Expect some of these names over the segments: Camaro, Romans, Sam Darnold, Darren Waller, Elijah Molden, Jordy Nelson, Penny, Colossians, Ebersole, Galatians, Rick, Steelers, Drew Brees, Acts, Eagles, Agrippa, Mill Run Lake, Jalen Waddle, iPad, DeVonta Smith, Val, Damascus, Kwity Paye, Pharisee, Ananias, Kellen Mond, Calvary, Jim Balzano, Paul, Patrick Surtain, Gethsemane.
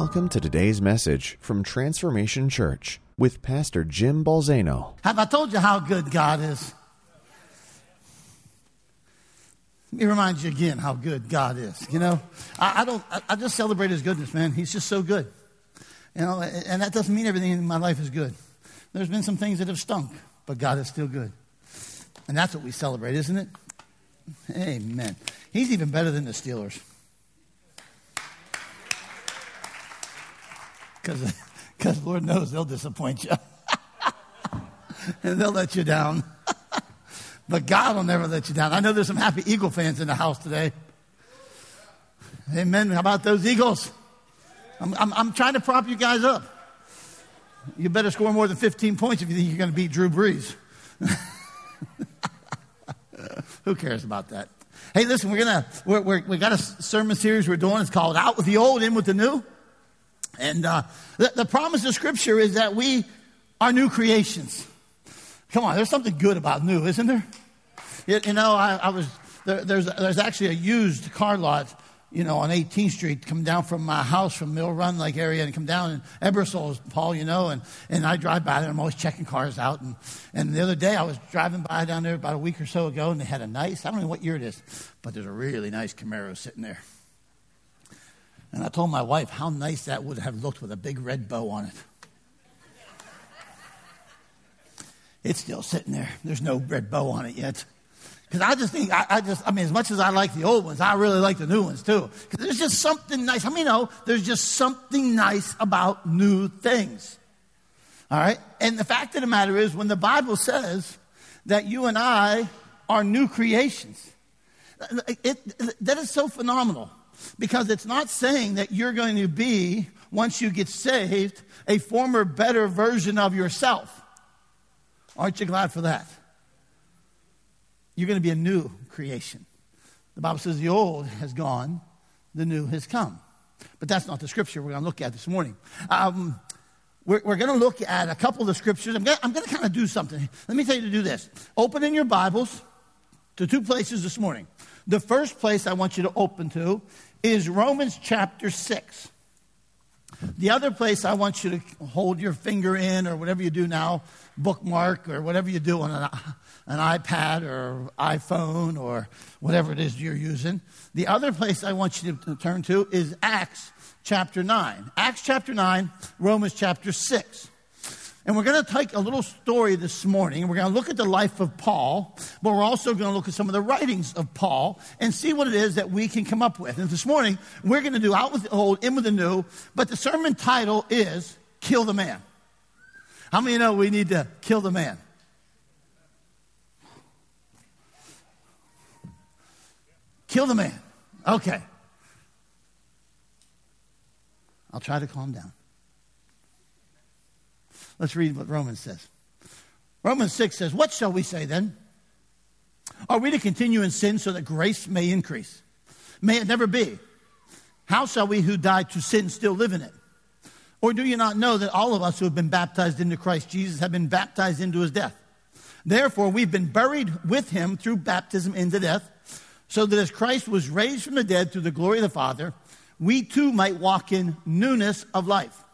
Welcome to today's message from Transformation Church with Pastor Jim Balzano. Have I told you how good God is? Let me remind you again how good God is. You know, I just celebrate His goodness, man. He's just so good. You know, and that doesn't mean everything in my life is good. There's been some things that have stunk, but God is still good. And that's what we celebrate, isn't it? Amen. He's even better than the Steelers. Because Lord knows they'll disappoint you. And they'll let you down. But God will never let you down. I know there's some happy Eagle fans in the house today. Amen. How about those Eagles? I'm trying to prop you guys up. You better score more than 15 points if you think you're going to beat Drew Brees. Who cares about that? Hey, listen, we got a sermon series we're doing. It's called Out with the Old, In with the New. And the promise of Scripture is that we are new creations. Come on, there's something good about new, isn't there? There's actually a used car lot, you know, on 18th Street, come down from my house from Mill Run Lake area and come down in Ebersole, Paul, you know, and I drive by there. I'm always checking cars out. And the other day I was driving by down there about a week or so ago, and they had a nice, I don't know what year it is, but there's a really nice Camaro sitting there. And I told my wife how nice that would have looked with a big red bow on it. It's still sitting there. There's no red bow on it yet. Because I just think, I mean, as much as I like the old ones, I really like the new ones too. Because there's just something nice. I mean, you know, there's just something nice about new things. All right? And the fact of the matter is, when the Bible says that you and I are new creations, that is so phenomenal. Because it's not saying that you're going to be, once you get saved, a former, better version of yourself. Aren't you glad for that? You're going to be a new creation. The Bible says the old has gone, the new has come. But that's not the Scripture we're going to look at this morning. We're going to look at a couple of the Scriptures. I'm going to kind of do something. Let me tell you to do this. Open in your Bibles to two places this morning. The first place I want you to open to is Romans chapter 6. The other place I want you to hold your finger in, or whatever you do now, bookmark, or whatever you do on an iPad or iPhone or whatever it is you're using. The other place I want you to turn to is Acts chapter 9. Acts chapter 9, Romans chapter 6. And we're going to take a little story this morning. We're going to look at the life of Paul, but we're also going to look at some of the writings of Paul and see what it is that we can come up with. And this morning, we're going to do Out with the Old, In with the New, but the sermon title is Kill the Man. How many of you know we need to kill the man? Kill the man. Okay. I'll try to calm down. Let's read what Romans says. Romans 6 says, "What shall we say then? Are we to continue in sin so that grace may increase? May it never be. How shall we who died to sin still live in it? Or do you not know that all of us who have been baptized into Christ Jesus have been baptized into his death? Therefore, we've been buried with him through baptism into death, so that as Christ was raised from the dead through the glory of the Father, we too might walk in newness of life.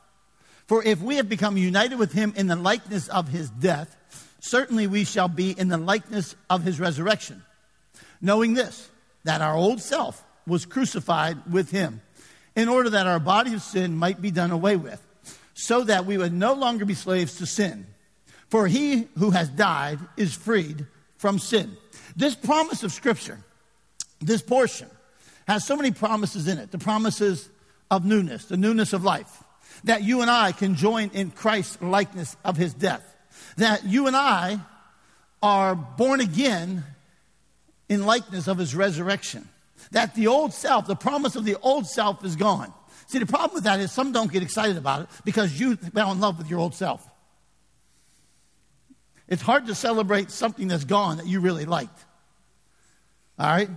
For if we have become united with him in the likeness of his death, certainly we shall be in the likeness of his resurrection. Knowing this, that our old self was crucified with him, in order that our body of sin might be done away with, so that we would no longer be slaves to sin. For he who has died is freed from sin." This promise of Scripture, this portion, has so many promises in it. The promises of newness, the newness of life. That you and I can join in Christ's likeness of his death. That you and I are born again in likeness of his resurrection. That the old self, the promise of the old self is gone. See, the problem with that is some don't get excited about it because you fell in love with your old self. It's hard to celebrate something that's gone that you really liked. All right?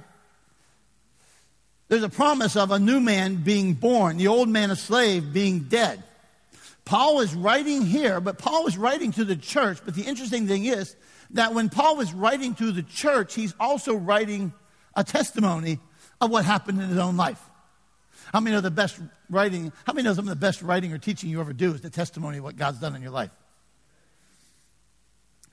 There's a promise of a new man being born, the old man a slave being dead. Paul is writing here, but Paul was writing to the church. But the interesting thing is that when Paul was writing to the church, he's also writing a testimony of what happened in his own life. How many know the best writing? How many know some of the best writing or teaching you ever do is the testimony of what God's done in your life?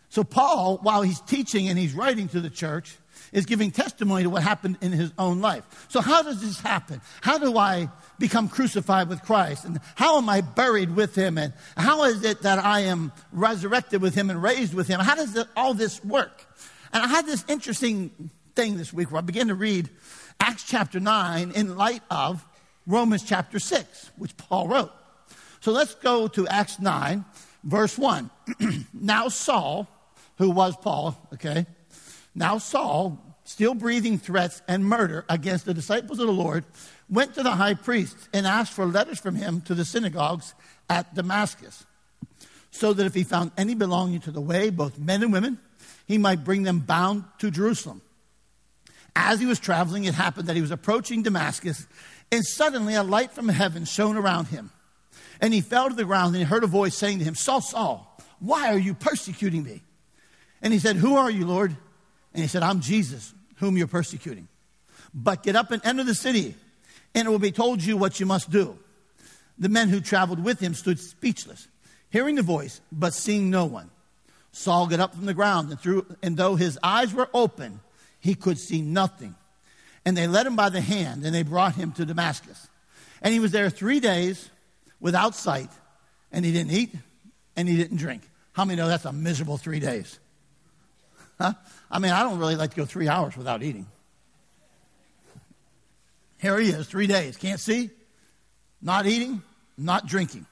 So Paul, while he's teaching and he's writing to the church, is giving testimony to what happened in his own life. So how does this happen? How do I become crucified with Christ? And how am I buried with him? And how is it that I am resurrected with him and raised with him? How does all this work? And I had this interesting thing this week where I began to read Acts chapter 9 in light of Romans chapter 6, which Paul wrote. So let's go to Acts 9, verse 1. Now Saul, who was Paul, okay? Now Saul, still breathing threats and murder against the disciples of the Lord, went to the high priest and asked for letters from him to the synagogues at Damascus, so that if he found any belonging to the way, both men and women, he might bring them bound to Jerusalem. As he was traveling, it happened that he was approaching Damascus, and suddenly a light from heaven shone around him. And he fell to the ground, and he heard a voice saying to him, Saul, Saul, why are you persecuting me? And he said, Who are you, Lord? And he said, I'm Jesus, whom you're persecuting. But get up and enter the city, and it will be told you what you must do. The men who traveled with him stood speechless, hearing the voice, but seeing no one. Saul got up from the ground, and though his eyes were open, he could see nothing. And they led him by the hand, and they brought him to Damascus. And he was there 3 days without sight, and he didn't eat, and he didn't drink. How many know that's a miserable 3 days? Huh? I mean, I don't really like to go 3 hours without eating. Here he is, 3 days. Can't see, not eating, not drinking.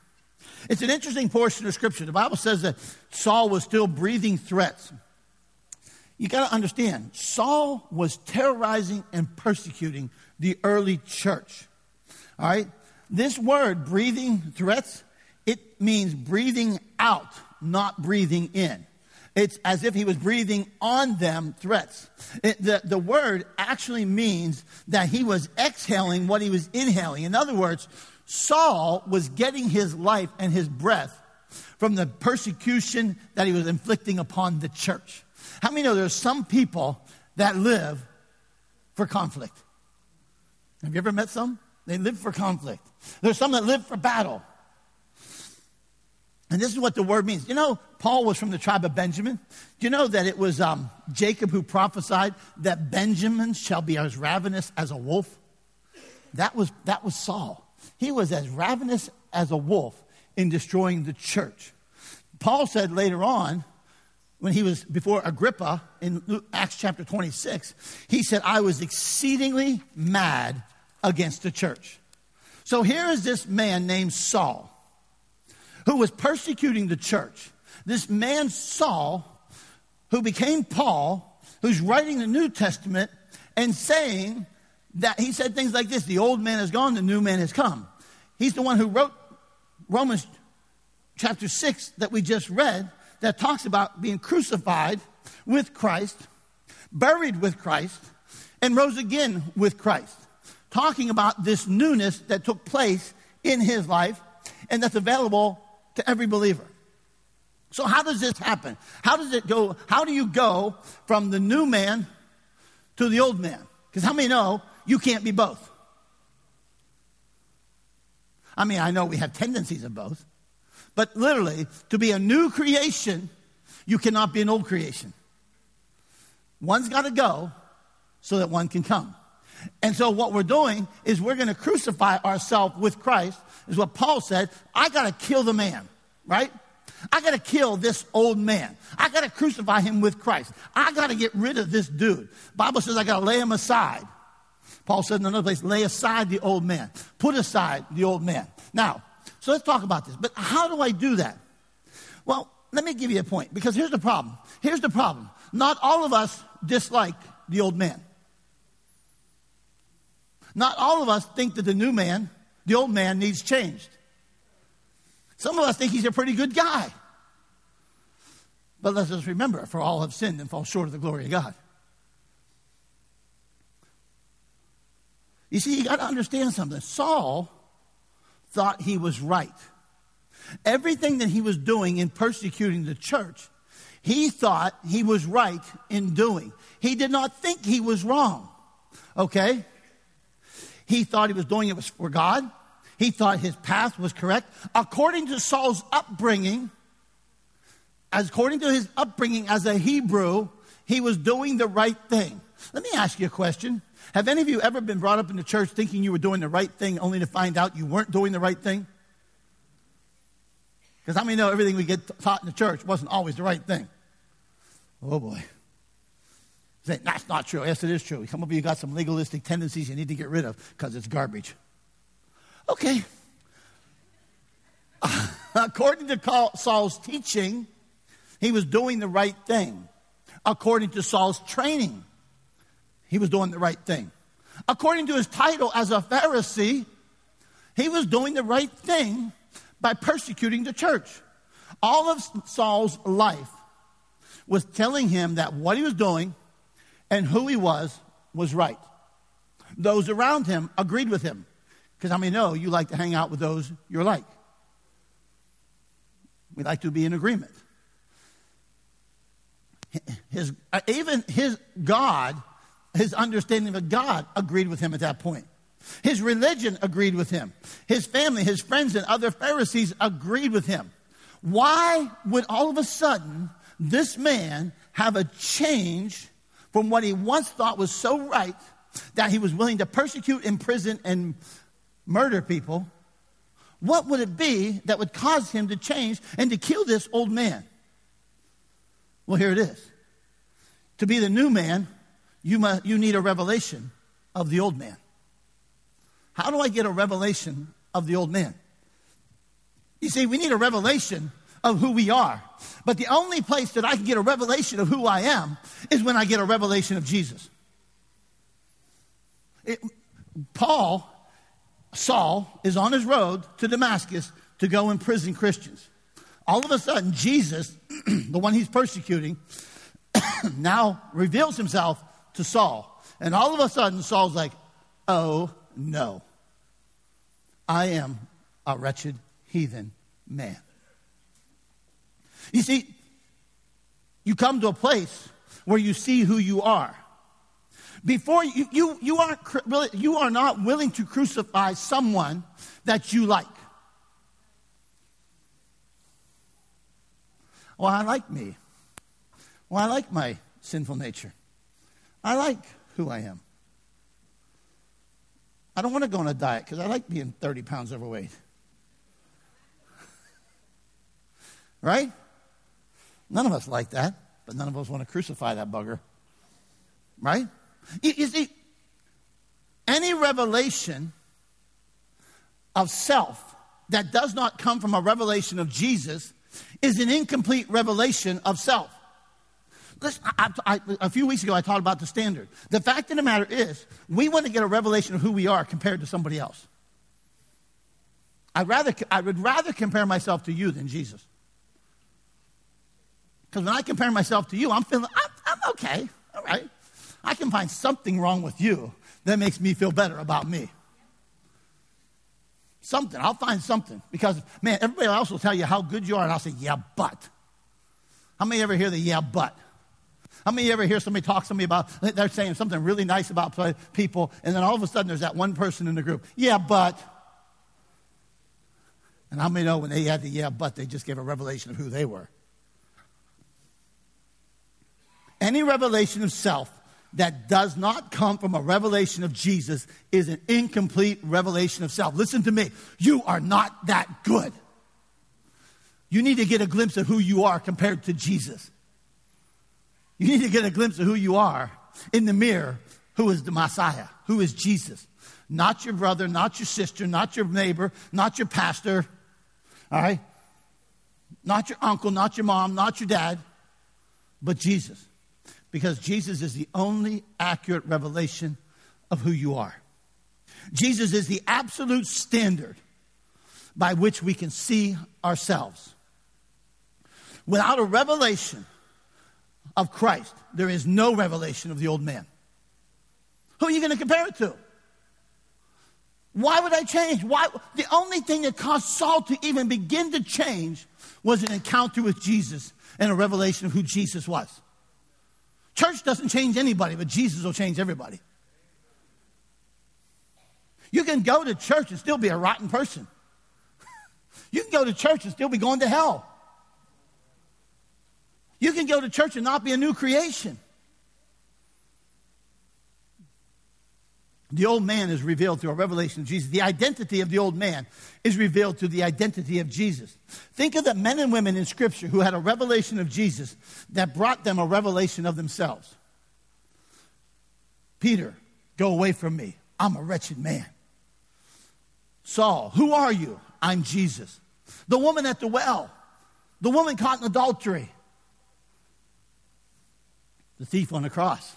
It's an interesting portion of Scripture. The Bible says that Saul was still breathing threats. You got to understand, Saul was terrorizing and persecuting the early church. All right? This word, breathing threats, it means breathing out, not breathing in. It's as if he was breathing on them threats. The word actually means that he was exhaling what he was inhaling. In other words, Saul was getting his life and his breath from the persecution that he was inflicting upon the church. How many know there's some people that live for conflict? Have you ever met some? They live for conflict. There's some that live for battle. And this is what the word means. You know, Paul was from the tribe of Benjamin. Do you know that it was Jacob who prophesied that Benjamin shall be as ravenous as a wolf? That was Saul. He was as ravenous as a wolf in destroying the church. Paul said later on, when he was before Agrippa in Acts chapter 26, he said, I was exceedingly mad against the church. So here is this man named Saul, who was persecuting the church. This man Saul, who became Paul, who's writing the New Testament and saying that he said things like this, the old man is gone, the new man has come. He's the one who wrote Romans chapter 6 that we just read that talks about being crucified with Christ, buried with Christ, and rose again with Christ, talking about this newness that took place in his life and that's available to every believer. So how does this happen? How does it go? How do you go from the new man to the old man? Because how many know you can't be both? I mean, I know we have tendencies of both, but literally, to be a new creation, you cannot be an old creation. One's got to go so that one can come. And so what we're doing is we're going to crucify ourselves with Christ, is what Paul said. I got to kill the man, right? I got to kill this old man. I got to crucify him with Christ. I got to get rid of this dude. The Bible says I got to lay him aside. Paul said in another place, lay aside the old man. Put aside the old man. Now, so let's talk about this. But how do I do that? Well, let me give you a point, because here's the problem. Here's the problem. Not all of us dislike the old man. Not all of us think that the new man, the old man, needs changed. Some of us think he's a pretty good guy. But let's just remember, for all have sinned and fall short of the glory of God. You see, you got to understand something. Saul thought he was right. Everything that he was doing in persecuting the church, he thought he was right in doing. He did not think he was wrong. Okay? He thought he was doing it was for God. He thought his path was correct. According to Saul's upbringing, as a Hebrew, he was doing the right thing. Let me ask you a question. Have any of you ever been brought up in the church thinking you were doing the right thing only to find out you weren't doing the right thing? Because how many know everything we get taught in the church wasn't always the right thing? Oh, boy. That's not true. Yes, it is true. Some of you got some legalistic tendencies you need to get rid of because it's garbage. Okay. According to Saul's teaching, he was doing the right thing. According to Saul's training, he was doing the right thing. According to his title as a Pharisee, he was doing the right thing by persecuting the church. All of Saul's life was telling him that what he was doing and who he was right. Those around him agreed with him. Because how many know you like to hang out with those you're like? We like to be in agreement. Even his God, his understanding of God agreed with him at that point. His religion agreed with him. His family, his friends, and other Pharisees agreed with him. Why would all of a sudden this man have a change from what he once thought was so right that he was willing to persecute, imprison, and murder people? What would it be that would cause him to change and to kill this old man? Well, here it is. To be the new man, you need a revelation of the old man. How do I get a revelation of the old man? You see, we need a revelation of who we are. But the only place that I can get a revelation of who I am is when I get a revelation of Jesus. Saul is on his road to Damascus to go imprison Christians. All of a sudden, Jesus, the one he's persecuting, now reveals himself to Saul. And all of a sudden, Saul's like, oh, no. I am a wretched heathen man. You see, you come to a place where you see who you are. Before you are not willing to crucify someone that you like. Well, I like me. Well, I like my sinful nature. I like who I am. I don't want to go on a diet because I like being 30 pounds overweight. Right? None of us like that, but none of us want to crucify that bugger. Right? You see, any revelation of self that does not come from a revelation of Jesus is an incomplete revelation of self. Listen, a few weeks ago I taught about the standard. The fact of the matter is, we want to get a revelation of who we are compared to somebody else. I would rather compare myself to you than Jesus. Because when I compare myself to you, I'm okay, all right. I can find something wrong with you that makes me feel better about me. Something. I'll find something. Because, man, everybody else will tell you how good you are, and I'll say, yeah, but. How many ever hear the yeah, but? How many ever hear somebody talk to me about, they're saying something really nice about people, and then all of a sudden there's that one person in the group, yeah, but. And how many know when they had the yeah, but, they just gave a revelation of who they were? Any revelation of self that does not come from a revelation of Jesus is an incomplete revelation of self. Listen to me. You are not that good. You need to get a glimpse of who you are compared to Jesus. You need to get a glimpse of who you are in the mirror, who is the Messiah, who is Jesus. Not your brother, not your sister, not your neighbor, not your pastor, all right? Not your uncle, not your mom, not your dad, but Jesus. Because Jesus is the only accurate revelation of who you are. Jesus is the absolute standard by which we can see ourselves. Without a revelation of Christ, there is no revelation of the old man. Who are you going to compare it to? Why would I change? Why? The only thing that caused Saul to even begin to change was an encounter with Jesus and a revelation of who Jesus was. Church doesn't change anybody, but Jesus will change everybody. You can go to church and still be a rotten person. You can go to church and still be going to hell. You can go to church and not be a new creation. The old man is revealed through a revelation of Jesus. The identity of the old man is revealed through the identity of Jesus. Think of the men and women in Scripture who had a revelation of Jesus that brought them a revelation of themselves. Peter, go away from me. I'm a wretched man. Saul, who are you? I'm Jesus. The woman at the well. The woman caught in adultery. The thief on the cross.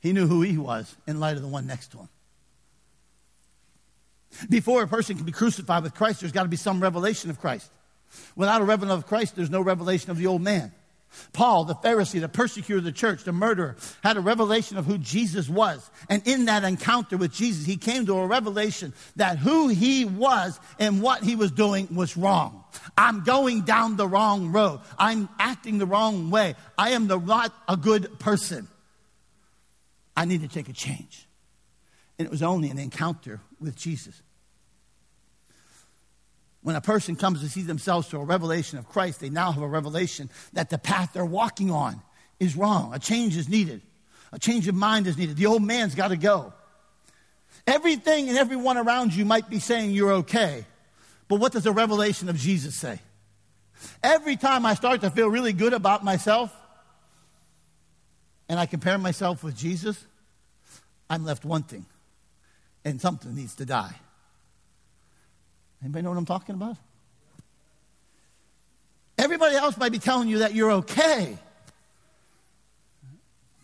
He knew who he was in light of the one next to him. Before a person can be crucified with Christ, there's got to be some revelation of Christ. Without a revelation of Christ, there's no revelation of the old man. Paul, the Pharisee, the persecutor of the church, the murderer, had a revelation of who Jesus was. And in that encounter with Jesus, he came to a revelation that who he was and what he was doing was wrong. I'm going down the wrong road. I'm acting the wrong way. I am not a good person. I need to take a change. And it was only an encounter with Jesus. When a person comes to see themselves through a revelation of Christ, they now have a revelation that the path they're walking on is wrong. A change is needed. A change of mind is needed. The old man's got to go. Everything and everyone around you might be saying you're okay, but what does the revelation of Jesus say? Every time I start to feel really good about myself, and I compare myself with Jesus, I'm left wanting, and something needs to die. Anybody know what I'm talking about? Everybody else might be telling you that you're okay,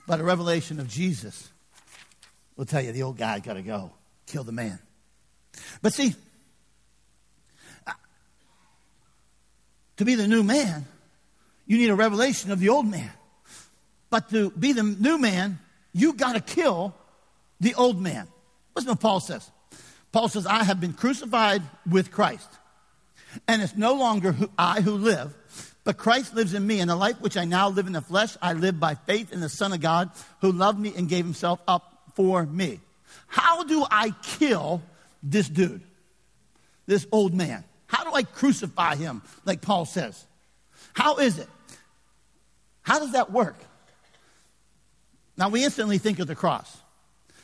but a revelation of Jesus will tell you the old guy got to go, kill the man. But see, to be the new man, you need a revelation of the old man. But to be the new man, you got to kill the old man. Listen to what Paul says. Paul says, I have been crucified with Christ. And it's no longer I who live, but Christ lives in me. And the life which I now live in the flesh, I live by faith in the Son of God who loved me and gave himself up for me. How do I kill this dude, this old man? How do I crucify him, like Paul says? How is it? How does that work? Now, we instantly think of the cross,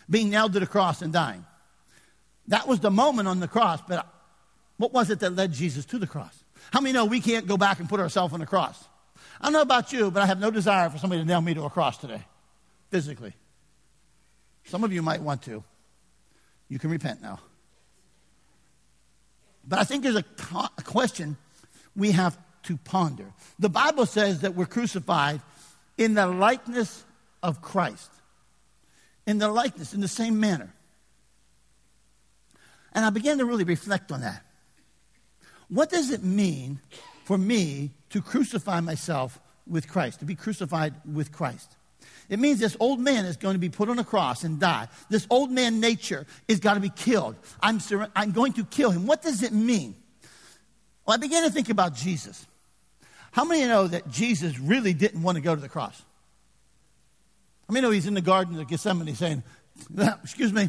being nailed to the cross and dying. That was the moment on the cross, but what was it that led Jesus to the cross? How many know we can't go back and put ourselves on the cross? I don't know about you, but I have no desire for somebody to nail me to a cross today, physically. Some of you might want to. You can repent now. But I think there's a question we have to ponder. The Bible says that we're crucified in the likeness of Christ, in the likeness, in the same manner. And I began to really reflect on that. What does it mean for me to crucify myself with Christ, to be crucified with Christ? It means this old man is going to be put on a cross and die. This old man nature is got to be killed. I'm going to kill him. What does it mean? Well, I began to think about Jesus. How many know that Jesus really didn't want to go to the cross? I mean, he's in the Garden of Gethsemane saying, excuse me,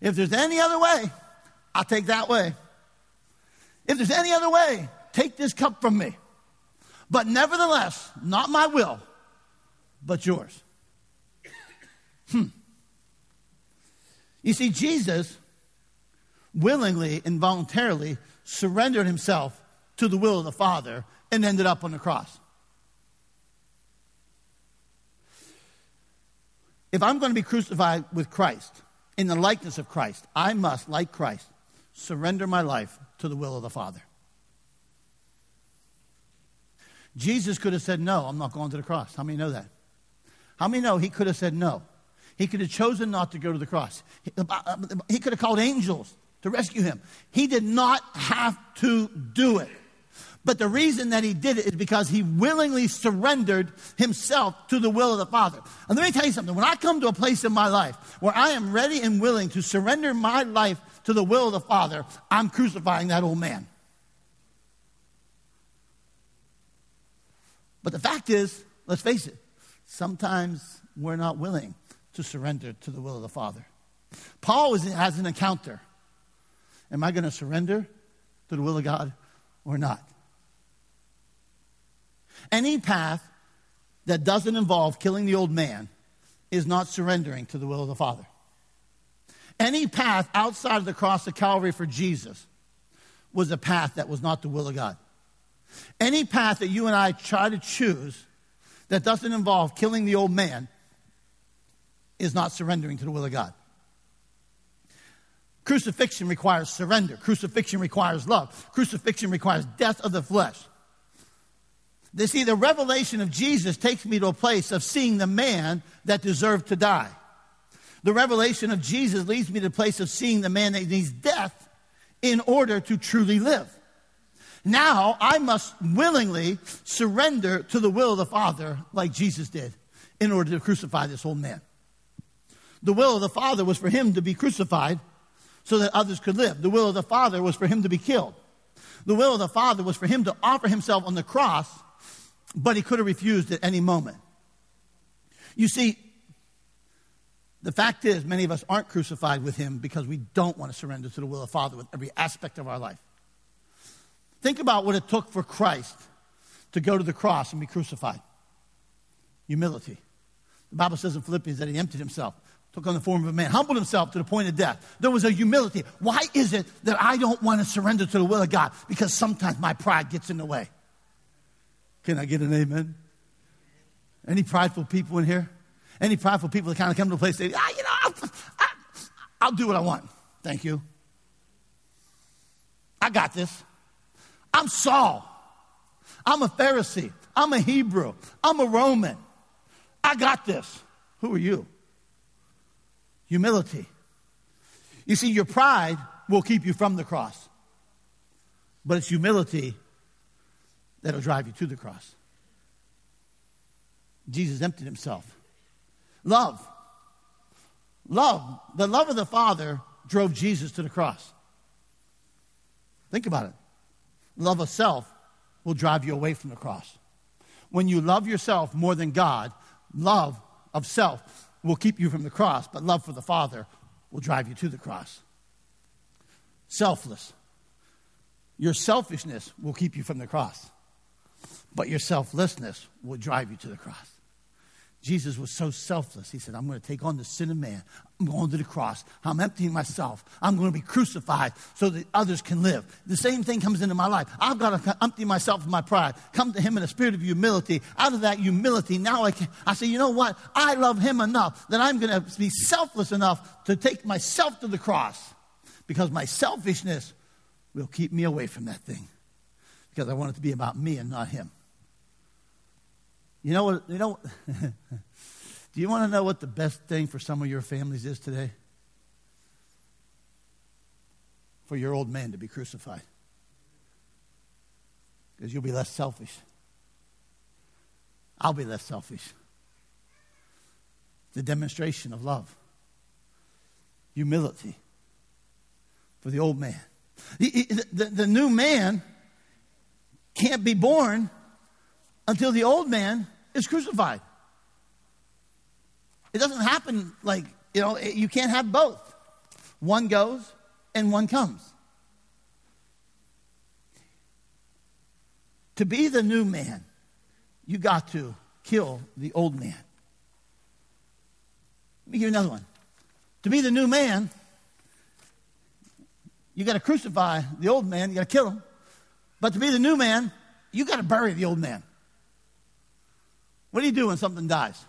if there's any other way, I'll take that way. If there's any other way, take this cup from me. But nevertheless, not my will, but yours. You see, Jesus willingly and voluntarily surrendered himself to the will of the Father and ended up on the cross. If I'm going to be crucified with Christ, in the likeness of Christ, I must, like Christ, surrender my life to the will of the Father. Jesus could have said, no, I'm not going to the cross. How many know that? How many know he could have said no? He could have chosen not to go to the cross. He could have called angels to rescue him. He did not have to do it. But the reason that he did it is because he willingly surrendered himself to the will of the Father. And let me tell you something. When I come to a place in my life where I am ready and willing to surrender my life to the will of the Father, I'm crucifying that old man. But the fact is, let's face it, sometimes we're not willing to surrender to the will of the Father. Paul has an encounter. Am I going to surrender to the will of God or not? Any path that doesn't involve killing the old man is not surrendering to the will of the Father. Any path outside of the cross of Calvary for Jesus was a path that was not the will of God. Any path that you and I try to choose that doesn't involve killing the old man is not surrendering to the will of God. Crucifixion requires surrender. Crucifixion requires love. Crucifixion requires death of the flesh. You see, the revelation of Jesus takes me to a place of seeing the man that deserved to die. The revelation of Jesus leads me to a place of seeing the man that needs death in order to truly live. Now, I must willingly surrender to the will of the Father like Jesus did in order to crucify this old man. The will of the Father was for him to be crucified so that others could live. The will of the Father was for him to be killed. The will of the Father was for him to offer himself on the cross, but he could have refused at any moment. You see, the fact is, many of us aren't crucified with him because we don't want to surrender to the will of the Father with every aspect of our life. Think about what it took for Christ to go to the cross and be crucified. Humility. The Bible says in Philippians that he emptied himself, took on the form of a man, humbled himself to the point of death. There was a humility. Why is it that I don't want to surrender to the will of God? Because sometimes my pride gets in the way. Can I get an amen? Any prideful people in here? Any prideful people that kind of come to a place and say, I'll do what I want. Thank you. I got this. I'm Saul. I'm a Pharisee. I'm a Hebrew. I'm a Roman. I got this. Who are you? Humility. You see, your pride will keep you from the cross. But it's humility that'll drive you to the cross. Jesus emptied himself. Love. Love. The love of the Father drove Jesus to the cross. Think about it. Love of self will drive you away from the cross. When you love yourself more than God, love of self will keep you from the cross, but love for the Father will drive you to the cross. Selfless. Your selfishness will keep you from the cross, but your selflessness will drive you to the cross. Jesus was so selfless. He said, I'm going to take on the sin of man. I'm going to the cross. I'm emptying myself. I'm going to be crucified so that others can live. The same thing comes into my life. I've got to empty myself of my pride. Come to him in a spirit of humility. Out of that humility, now I say, you know what? I love him enough that I'm going to be selfless enough to take myself to the cross, because my selfishness will keep me away from that thing, because I want it to be about me and not him. You know, do you want to know what the best thing for some of your families is today? For your old man to be crucified. Because you'll be less selfish. I'll be less selfish. The demonstration of love. Humility. For the old man. The new man can't be born until the old man is crucified. It doesn't happen like, you know, you can't have both. One goes and one comes. To be the new man, you got to kill the old man. Let me give you another one. To be the new man, you got to crucify the old man, you got to kill him. But to be the new man, you got to bury the old man. What do you do when something dies?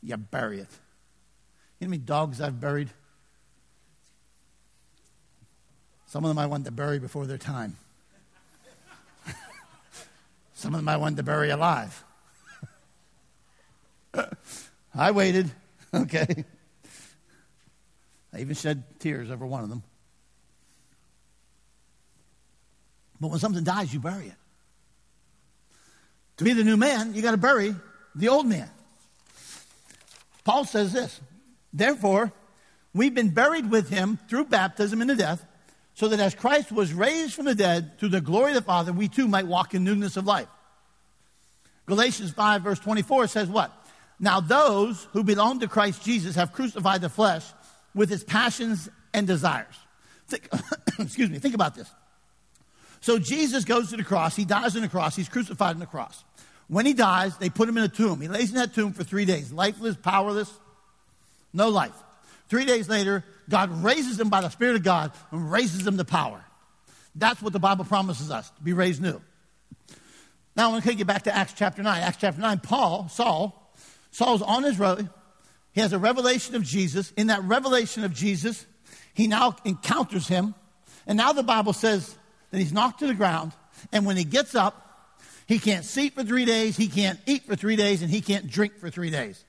You bury it. You know how many dogs I've buried? Some of them I wanted to bury before their time. Some of them I wanted to bury alive. I waited, okay. I even shed tears over one of them. But when something dies, you bury it. To be the new man, you got to bury the old man. Paul says this, therefore, we've been buried with him through baptism into death, so that as Christ was raised from the dead through the glory of the Father, we too might walk in newness of life. Galatians 5, verse 24 says what? Now those who belong to Christ Jesus have crucified the flesh with his passions and desires. Think about this. So Jesus goes to the cross. He dies on the cross. He's crucified on the cross. When he dies, they put him in a tomb. He lays in that tomb for 3 days, lifeless, powerless, no life. 3 days later, God raises him by the Spirit of God and raises him to power. That's what the Bible promises us, to be raised new. Now, I want to take you back to Acts chapter 9. Acts chapter 9, Saul's on his road. He has a revelation of Jesus. In that revelation of Jesus, he now encounters him. And now the Bible says that he's knocked to the ground. And when he gets up, he can't see for 3 days, he can't eat for 3 days, and he can't drink for 3 days.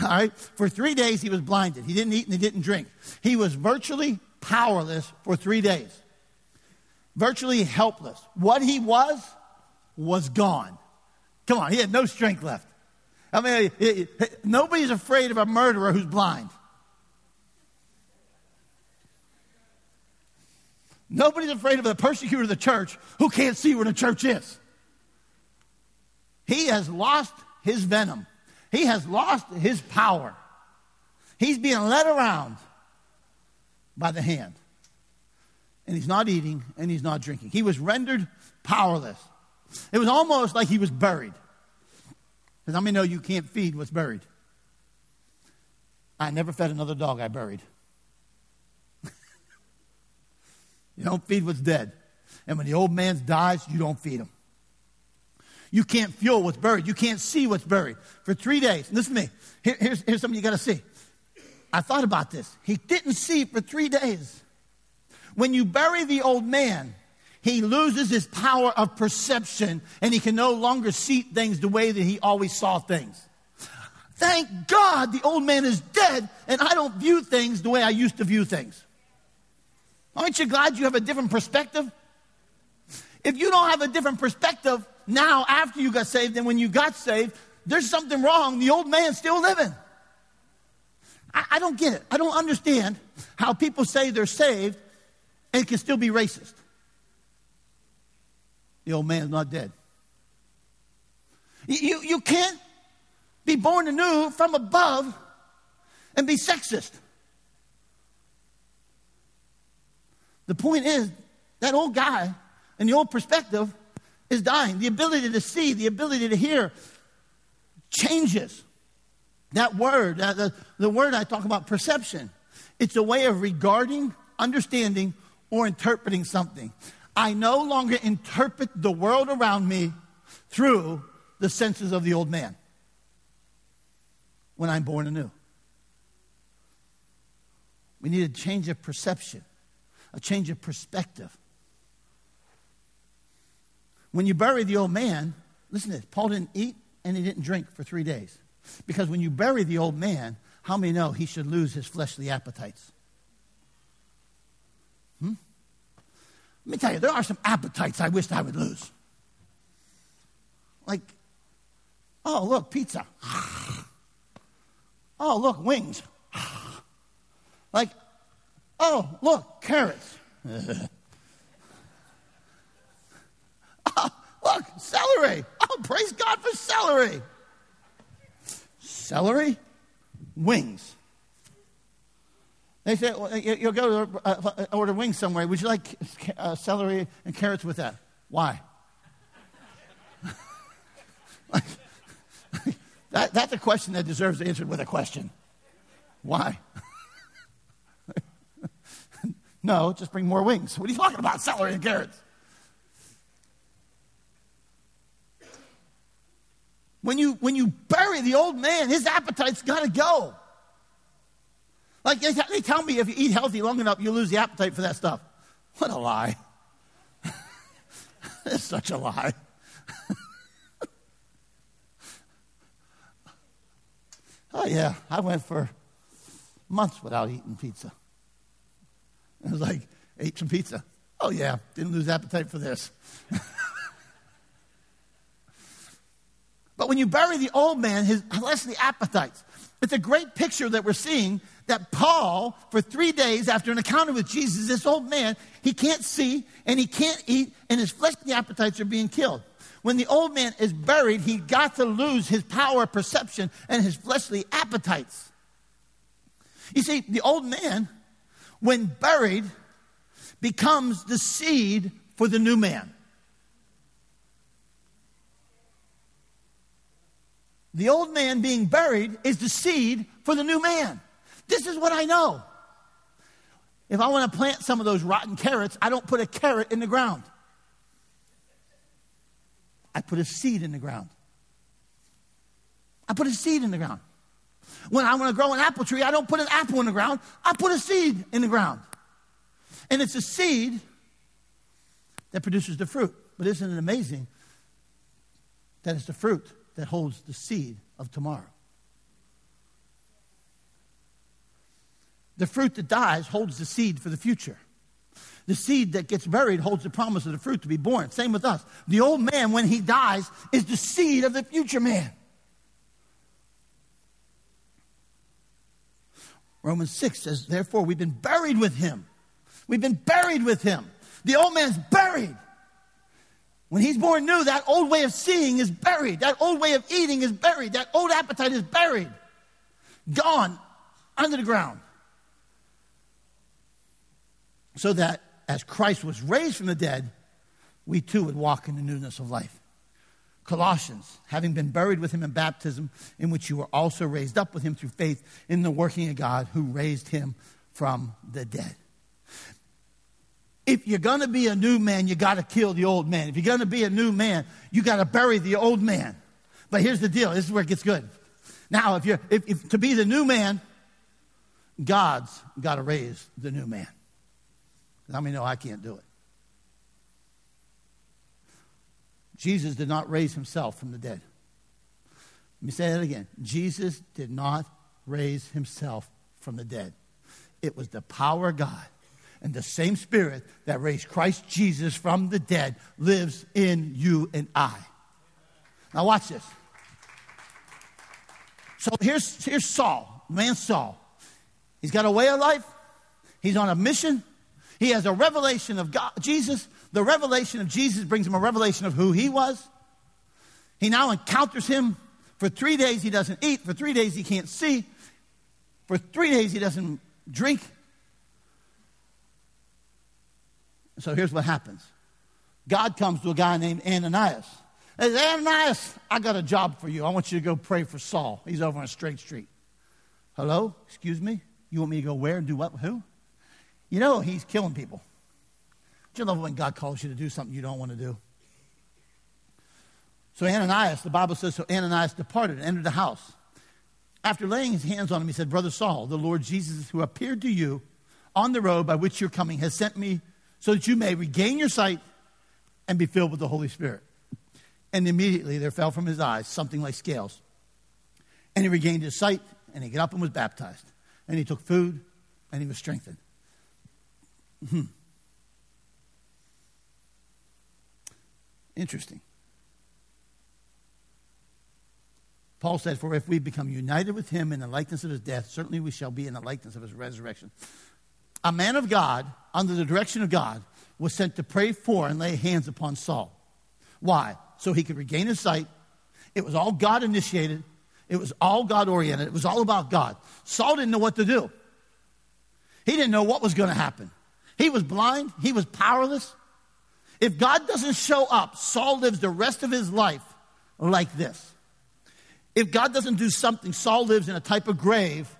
All right? For 3 days, he was blinded. He didn't eat and he didn't drink. He was virtually powerless for 3 days. Virtually helpless. What he was gone. Come on, he had no strength left. I mean, nobody's afraid of a murderer who's blind. Nobody's afraid of the persecutor of the church who can't see where the church is. He has lost his venom. He has lost his power. He's being led around by the hand. And he's not eating and he's not drinking. He was rendered powerless. It was almost like he was buried. Because how many know you can't feed what's buried? I never fed another dog I buried. You don't feed what's dead. And when the old man dies, you don't feed him. You can't fuel what's buried. You can't see what's buried. For 3 days, listen to me. Here's something you got to see. I thought about this. He didn't see for 3 days. When you bury the old man, he loses his power of perception, and he can no longer see things the way that he always saw things. Thank God the old man is dead, and I don't view things the way I used to view things. Aren't you glad you have a different perspective? If you don't have a different perspective now after you got saved than when you got saved, there's something wrong. The old man's still living. I don't get it. I don't understand how people say they're saved and can still be racist. The old man's not dead. You can't be born anew from above and be sexist. The point is, that old guy and the old perspective is dying. The ability to see, the ability to hear changes. That word, the word I talk about, perception, it's a way of regarding, understanding, or interpreting something. I no longer interpret the world around me through the senses of the old man when I'm born anew. We need a change of perception, a change of perspective. When you bury the old man, listen to this, Paul didn't eat and he didn't drink for 3 days. Because when you bury the old man, how many know he should lose his fleshly appetites? Let me tell you, there are some appetites I wished I would lose. Like, oh, look, pizza. Oh, look, wings. Like, oh, look, carrots. Oh, look, celery. Oh, praise God for celery. Celery, wings. They say, well, you'll go to order wings somewhere. Would you like celery and carrots with that? Why? That's a question that deserves to be answered with a question. Why? No, just bring more wings. What are you talking about, celery and carrots? When you bury the old man, his appetite's got to go. Like, they tell me if you eat healthy long enough, you lose the appetite for that stuff. What a lie. It's such a lie. Oh, yeah, I went for months without eating pizza. It was like, ate some pizza. Oh, yeah, didn't lose appetite for this. But when you bury the old man, his fleshly appetites. It's a great picture that we're seeing that Paul, for 3 days after an encounter with Jesus, this old man, he can't see and he can't eat and his fleshly appetites are being killed. When the old man is buried, he got to lose his power of perception and his fleshly appetites. You see, the old man, when buried, becomes the seed for the new man. The old man being buried is the seed for the new man. This is what I know. If I want to plant some of those rotten carrots, I don't put a carrot in the ground. I put a seed in the ground. I put a seed in the ground. When I want to grow an apple tree, I don't put an apple in the ground. I put a seed in the ground. And it's a seed that produces the fruit. But isn't it amazing that it's the fruit that holds the seed of tomorrow? The fruit that dies holds the seed for the future. The seed that gets buried holds the promise of the fruit to be born. Same with us. The old man, when he dies, is the seed of the future man. Romans 6 says, therefore, we've been buried with him. We've been buried with him. The old man's buried. When he's born new, that old way of seeing is buried. That old way of eating is buried. That old appetite is buried. Gone under the ground. So that as Christ was raised from the dead, we too would walk in the newness of life. Colossians, having been buried with him in baptism, in which you were also raised up with him through faith in the working of God who raised him from the dead. If you're going to be a new man, you got to kill the old man. If you're going to be a new man, you got to bury the old man. But here's the deal. This is where it gets good. Now, if to be the new man, God's got to raise the new man. Let me know I can't do it. Jesus did not raise himself from the dead. Let me say that again. Jesus did not raise himself from the dead. It was the power of God and the same Spirit that raised Christ Jesus from the dead lives in you and I. Now watch this. So here's Saul, man Saul. He's got a way of life. He's on a mission. He has a revelation of God, Jesus. The revelation of Jesus brings him a revelation of who he was. He now encounters him. For 3 days he doesn't eat. For 3 days he can't see. For 3 days he doesn't drink. So here's what happens. God comes to a guy named Ananias. He says, Ananias, I got a job for you. I want you to go pray for Saul. He's over on Straight Street. Hello? Excuse me? You want me to go where and do what? Who? You know, he's killing people. Do you love when God calls you to do something you don't want to do? So Ananias, the Bible says, so Ananias departed and entered the house. After laying his hands on him, he said, Brother Saul, the Lord Jesus, who appeared to you on the road by which you're coming, has sent me so that you may regain your sight and be filled with the Holy Spirit. And immediately there fell from his eyes something like scales. And he regained his sight, and he got up and was baptized. And he took food, and he was strengthened. Interesting. Paul said, for if we become united with him in the likeness of his death, certainly we shall be in the likeness of his resurrection. A man of God, under the direction of God, was sent to pray for and lay hands upon Saul. Why? So he could regain his sight. It was all God initiated. It was all God oriented. It was all about God. Saul didn't know what to do. He didn't know what was going to happen. He was blind. He was powerless. If God doesn't show up, Saul lives the rest of his life like this. If God doesn't do something, Saul lives in a type of grave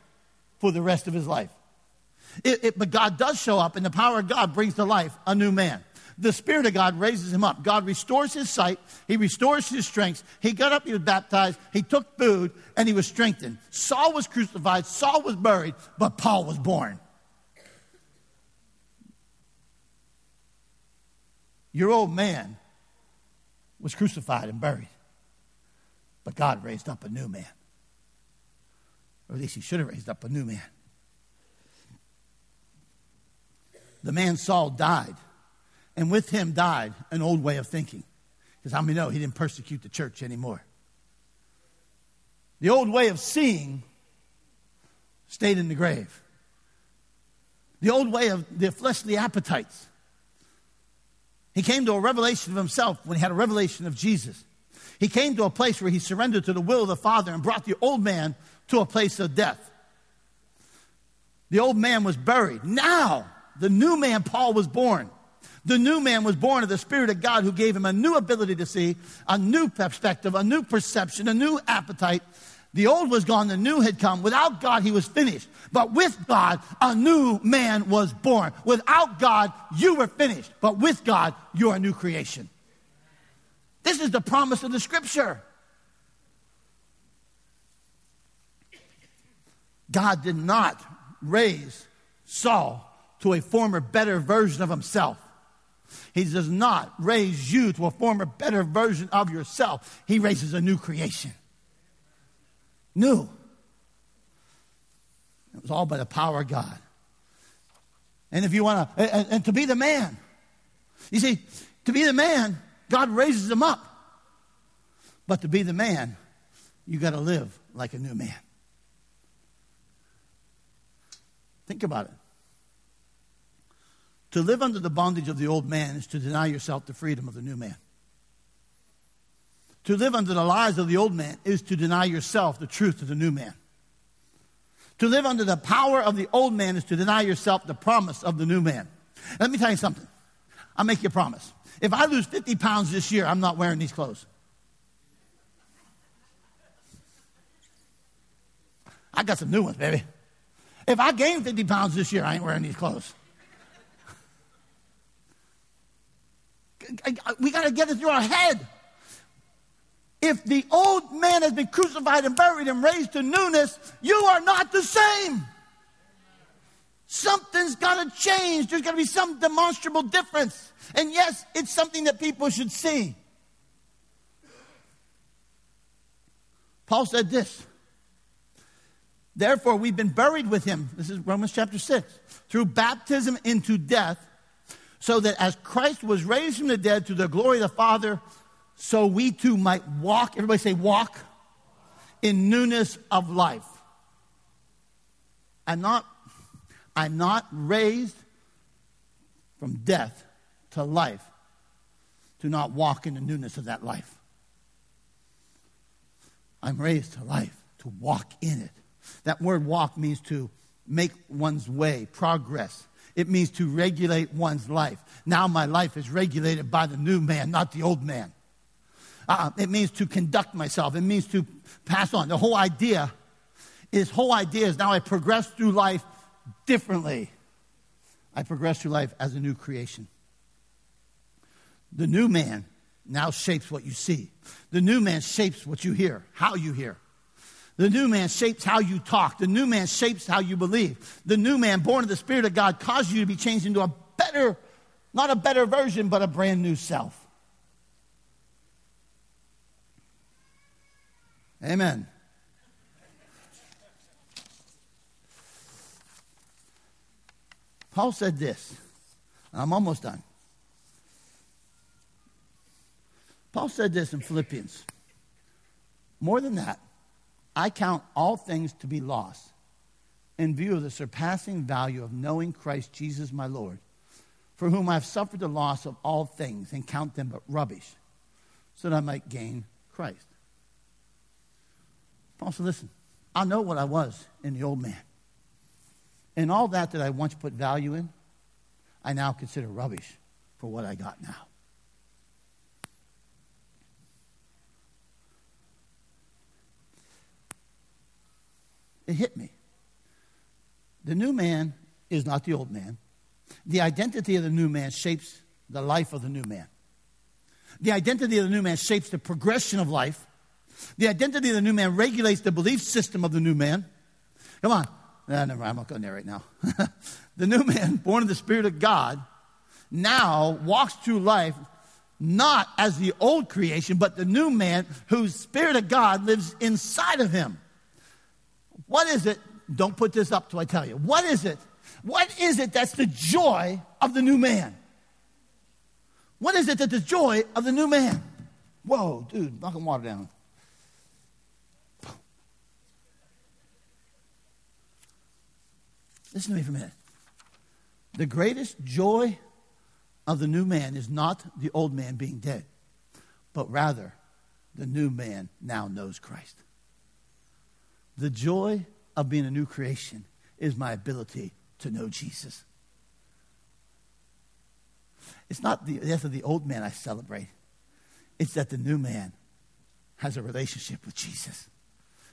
for the rest of his life. But God does show up, and the power of God brings to life a new man. The Spirit of God raises him up. God restores his sight. He restores his strength. He got up, he was baptized. He took food, and he was strengthened. Saul was crucified. Saul was buried, but Paul was born. Your old man was crucified and buried, but God raised up a new man. Or at least he should have raised up a new man. The man Saul died, and with him died an old way of thinking. Because how many know he didn't persecute the church anymore? The old way of seeing stayed in the grave. The old way of the fleshly appetites. He came to a revelation of himself when he had a revelation of Jesus. He came to a place where he surrendered to the will of the Father and brought the old man to a place of death. The old man was buried. Now, the new man, Paul, was born. The new man was born of the Spirit of God who gave him a new ability to see, a new perspective, a new perception, a new appetite. The old was gone, the new had come. Without God, he was finished. But with God, a new man was born. Without God, you were finished. But with God, you're a new creation. This is the promise of the Scripture. God did not raise Saul to a former better version of himself. He does not raise you to a former better version of yourself. He raises a new creation. New. It was all by the power of God. And if you want to, and to be the man, you see, to be the man, God raises him up. But to be the man, you got to live like a new man. Think about it. To live under the bondage of the old man is to deny yourself the freedom of the new man. To live under the lies of the old man is to deny yourself the truth of the new man. To live under the power of the old man is to deny yourself the promise of the new man. Let me tell you something. I'll make you a promise. If I lose 50 pounds this year, I'm not wearing these clothes. I got some new ones, baby. If I gain 50 pounds this year, I ain't wearing these clothes. We got to get it through our head. If the old man has been crucified and buried and raised to newness, you are not the same. Something's got to change. There's got to be some demonstrable difference. And yes, it's something that people should see. Paul said this. Therefore, we've been buried with him. This is Romans chapter 6. Through baptism into death, so that as Christ was raised from the dead to the glory of the Father, so we too might walk, everybody say walk, in newness of life. I'm not raised from death to life to not walk in the newness of that life. I'm raised to life, to walk in it. That word walk means to make one's way, progress. It means to regulate one's life. Now my life is regulated by the new man, not the old man. It means to conduct myself. It means to pass on. The whole idea is now I progress through life differently. I progress through life as a new creation. The new man now shapes what you see. The new man shapes what you hear, how you hear. The new man shapes how you talk. The new man shapes how you believe. The new man, born of the Spirit of God, causes you to be changed into a better, not a better version, but a brand new self. Amen. Paul said this. I'm almost done. Paul said this in Philippians. More than that, I count all things to be lost in view of the surpassing value of knowing Christ Jesus my Lord, for whom I have suffered the loss of all things and count them but rubbish, so that I might gain Christ. Paul said, listen, I know what I was in the old man. And all that I once put value in, I now consider rubbish for what I got now. It hit me. The new man is not the old man. The identity of the new man shapes the life of the new man. The identity of the new man shapes the progression of life. The identity of the new man regulates the belief system of the new man. Come on. No, never mind. I'm not going there right now. The new man, born of the Spirit of God, now walks through life not as the old creation, but the new man whose Spirit of God lives inside of him. What is it? Don't put this up till I tell you. What is it? What is it that's the joy of the new man? What is it that's the joy of the new man? Whoa, dude, knocking water down. Listen to me for a minute. The greatest joy of the new man is not the old man being dead, but rather the new man now knows Christ. The joy of being a new creation is my ability to know Jesus. It's not the death of the old man I celebrate. It's that the new man has a relationship with Jesus,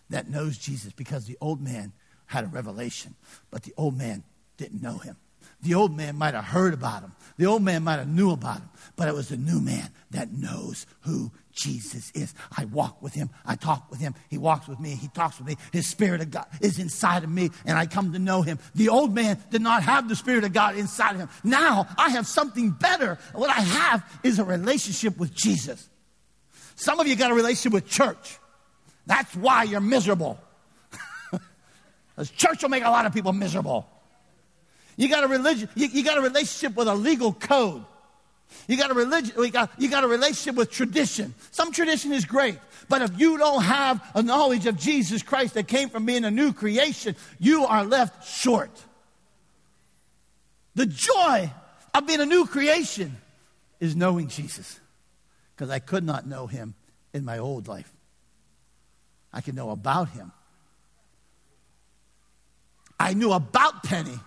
that knows Jesus, because the old man had a revelation, but the old man didn't know him. The old man might have heard about him. The old man might have knew about him. But it was the new man that knows who Jesus is. I walk with him. I talk with him. He walks with me. He talks with me. His Spirit of God is inside of me, and I come to know him. The old man did not have the Spirit of God inside of him. Now I have something better. What I have is a relationship with Jesus. Some of you got a relationship with church. That's why you're miserable. Because church will make a lot of people miserable. You got a religion. You got a relationship with a legal code. You got a religion. You got a relationship with tradition. Some tradition is great, but if you don't have a knowledge of Jesus Christ that came from being a new creation, you are left short. The joy of being a new creation is knowing Jesus, because I could not know him in my old life. I could know about him. I knew about Penny.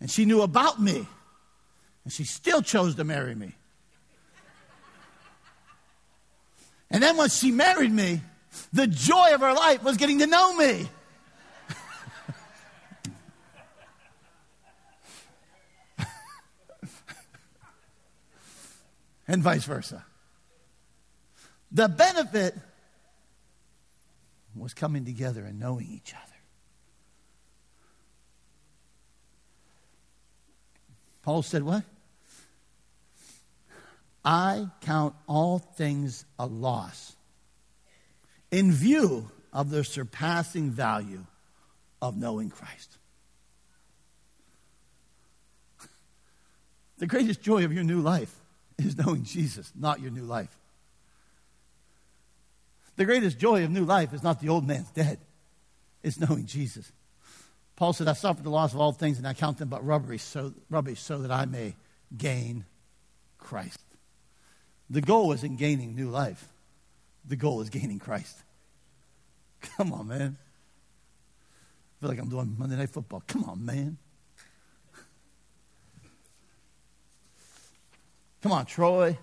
And she knew about me. And she still chose to marry me. And then once she married me, the joy of her life was getting to know me. And vice versa. The benefit was coming together and knowing each other. Paul said what? I count all things a loss in view of the surpassing value of knowing Christ. The greatest joy of your new life is knowing Jesus, not your new life. The greatest joy of new life is not the old man's dead. It's knowing Jesus. Paul said, I suffered the loss of all things, and I count them but rubbish so that I may gain Christ. The goal isn't gaining new life. The goal is gaining Christ. Come on, man. I feel like I'm doing Monday Night Football. Come on, man. Come on, Troy.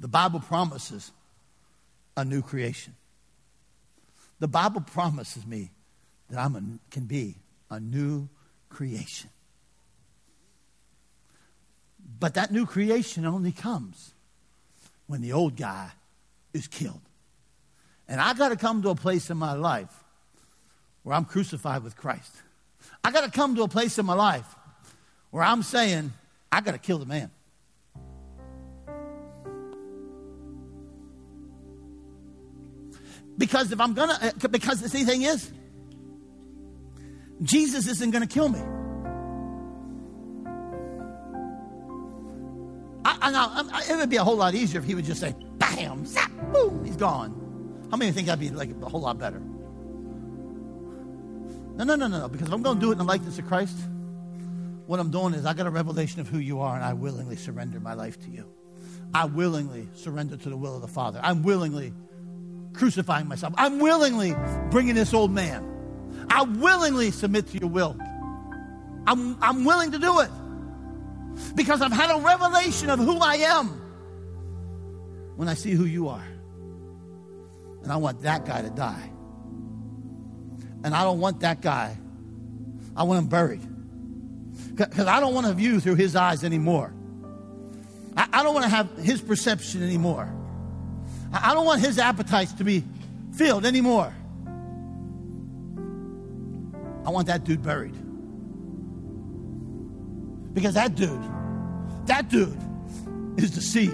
The Bible promises a new creation. The Bible promises me that I can be a new creation. But that new creation only comes when the old guy is killed. And I got to come to a place in my life where I'm crucified with Christ. I got to come to a place in my life where I'm saying, I got to kill the man. Because the thing is, Jesus isn't going to kill me. It would be a whole lot easier if he would just say, bam, zap, boom, he's gone. How many think that'd be like a whole lot better? No. Because if I'm going to do it in the likeness of Christ, what I'm doing is I got a revelation of who you are, and I willingly surrender my life to you. I willingly surrender to the will of the Father. I'm willingly crucifying myself. I'm willingly bringing this old man. I willingly submit to your will. I'm willing to do it because I've had a revelation of who I am when I see who you are. And I want that guy to die. And I don't want that guy. I want him buried, because I don't want to view through his eyes anymore. I don't want to have his perception anymore. I don't want his appetites to be filled anymore. I want that dude buried. Because that dude is the seed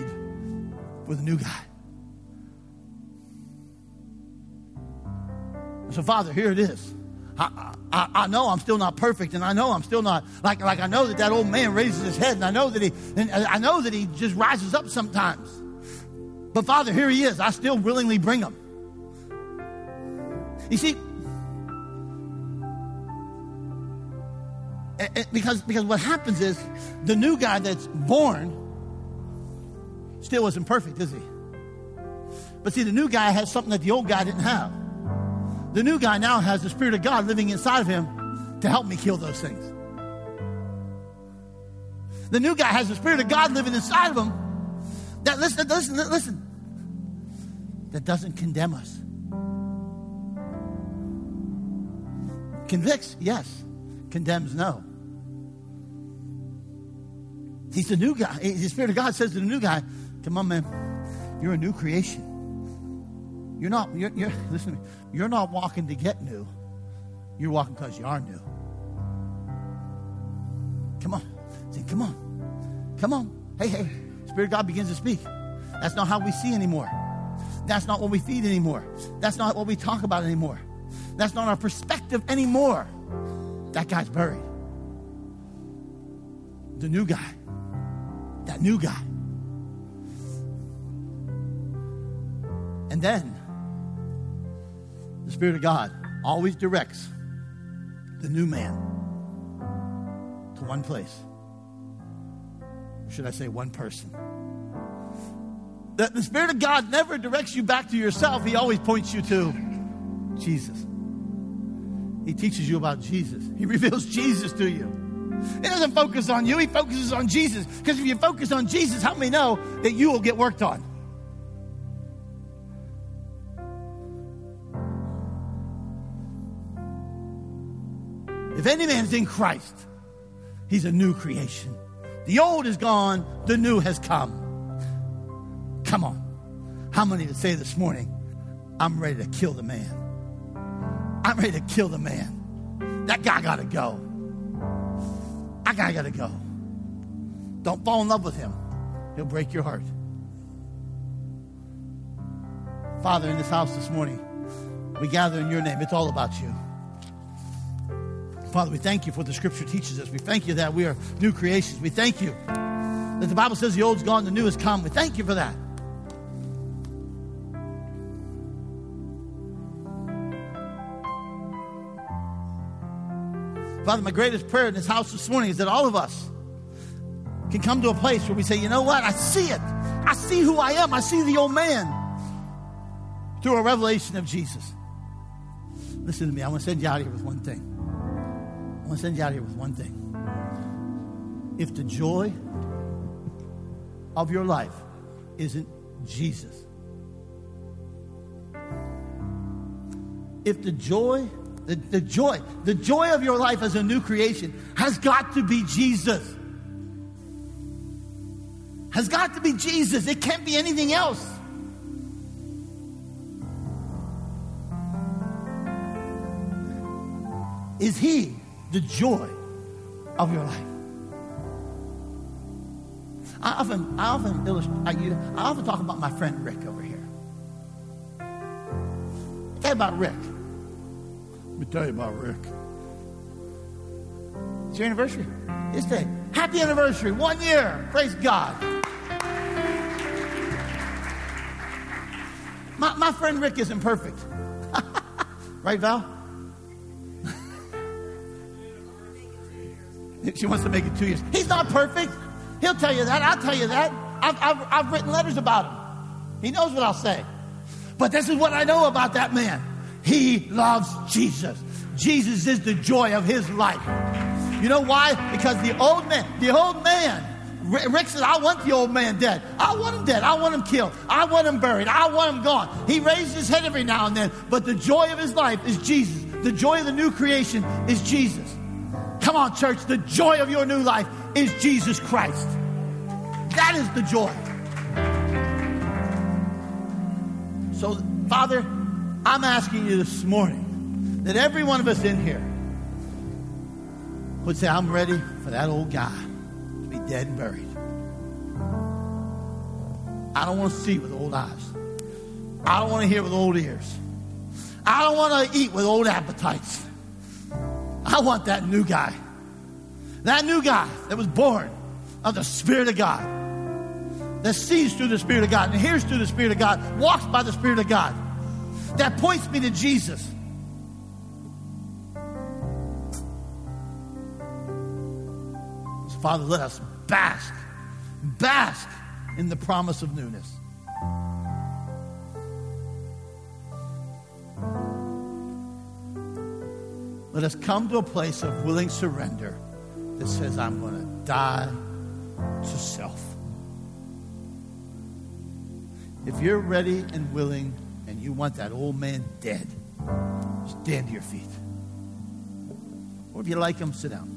for the new guy. So, Father, here it is. I know I'm still not perfect, and I know I'm still not like I know that old man raises his head, and I know that he just rises up sometimes. But Father, here he is. I still willingly bring him. You see, because what happens is the new guy that's born still wasn't perfect, is he? But see, the new guy has something that the old guy didn't have. The new guy now has the Spirit of God living inside of him to help me kill those things. The new guy has the Spirit of God living inside of him that, listen, that doesn't condemn us. Convicts, yes. Condemns, no. He's the new guy. The Spirit of God says to the new guy, come on, man, you're a new creation. You're not, listen to me, you're not walking to get new. You're walking because you are new. Come on. Say, come on. Come on. Hey. Spirit of God begins to speak. That's not how we see anymore. That's not what we feed anymore. That's not what we talk about anymore. That's not our perspective anymore. That guy's buried. The new guy. That new guy. And then the Spirit of God always directs the new man to one place. Or should I say one person? The Spirit of God never directs you back to yourself. He always points you to Jesus. He teaches you about Jesus. He reveals Jesus to you. He doesn't focus on you. He focuses on Jesus. Because if you focus on Jesus, how many know that you will get worked on? If any man's in Christ, he's a new creation. The old is gone. The new has come. Come on. How many would say this morning, I'm ready to kill the man? I'm ready to kill the man. That guy got to go. That guy got to go. Don't fall in love with him. He'll break your heart. Father, in this house this morning, we gather in your name. It's all about you. Father, we thank you for what the scripture teaches us. We thank you that we are new creations. We thank you that the Bible says the old's gone, the new has come. We thank you for that. Father, my greatest prayer in this house this morning is that all of us can come to a place where we say, you know what? I see it. I see who I am. I see the old man through a revelation of Jesus. Listen to me. I want to send you out of here with one thing. I want to send you out of here with one thing. If the joy of your life isn't Jesus, if the joy of your life as a new creation has got to be Jesus. Has got to be Jesus. It can't be anything else. Is he the joy of your life? I often talk about my friend Rick over here. Tell about Rick. Let me tell you about Rick. It's your anniversary. This day. Happy anniversary. 1 year. Praise God. My friend Rick isn't perfect. Right, Val? She wants to make it 2 years. He's not perfect. He'll tell you that. I'll tell you that. I've written letters about him. He knows what I'll say. But this is what I know about that man. He loves Jesus. Jesus is the joy of his life. You know why? Because the old man, Rick said, I want the old man dead. I want him dead. I want him killed. I want him buried. I want him gone. He raises his head every now and then, but the joy of his life is Jesus. The joy of the new creation is Jesus. Come on, church. The joy of your new life is Jesus Christ. That is the joy. So, Father, I'm asking you this morning that every one of us in here would say, I'm ready for that old guy to be dead and buried. I don't want to see with old eyes. I don't want to hear with old ears. I don't want to eat with old appetites. I want that new guy. That new guy that was born of the Spirit of God, that sees through the Spirit of God and hears through the Spirit of God, walks by the Spirit of God. That points me to Jesus. So Father, let us bask in the promise of newness. Let us come to a place of willing surrender that says, I'm going to die to self. If you're ready and willing and you want that old man dead, stand to your feet. Or if you like him, sit down.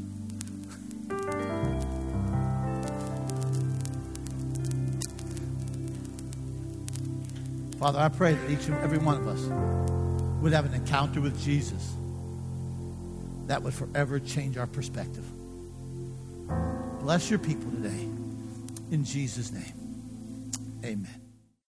Father, I pray that each and every one of us would have an encounter with Jesus that would forever change our perspective. Bless your people today. In Jesus' name, amen.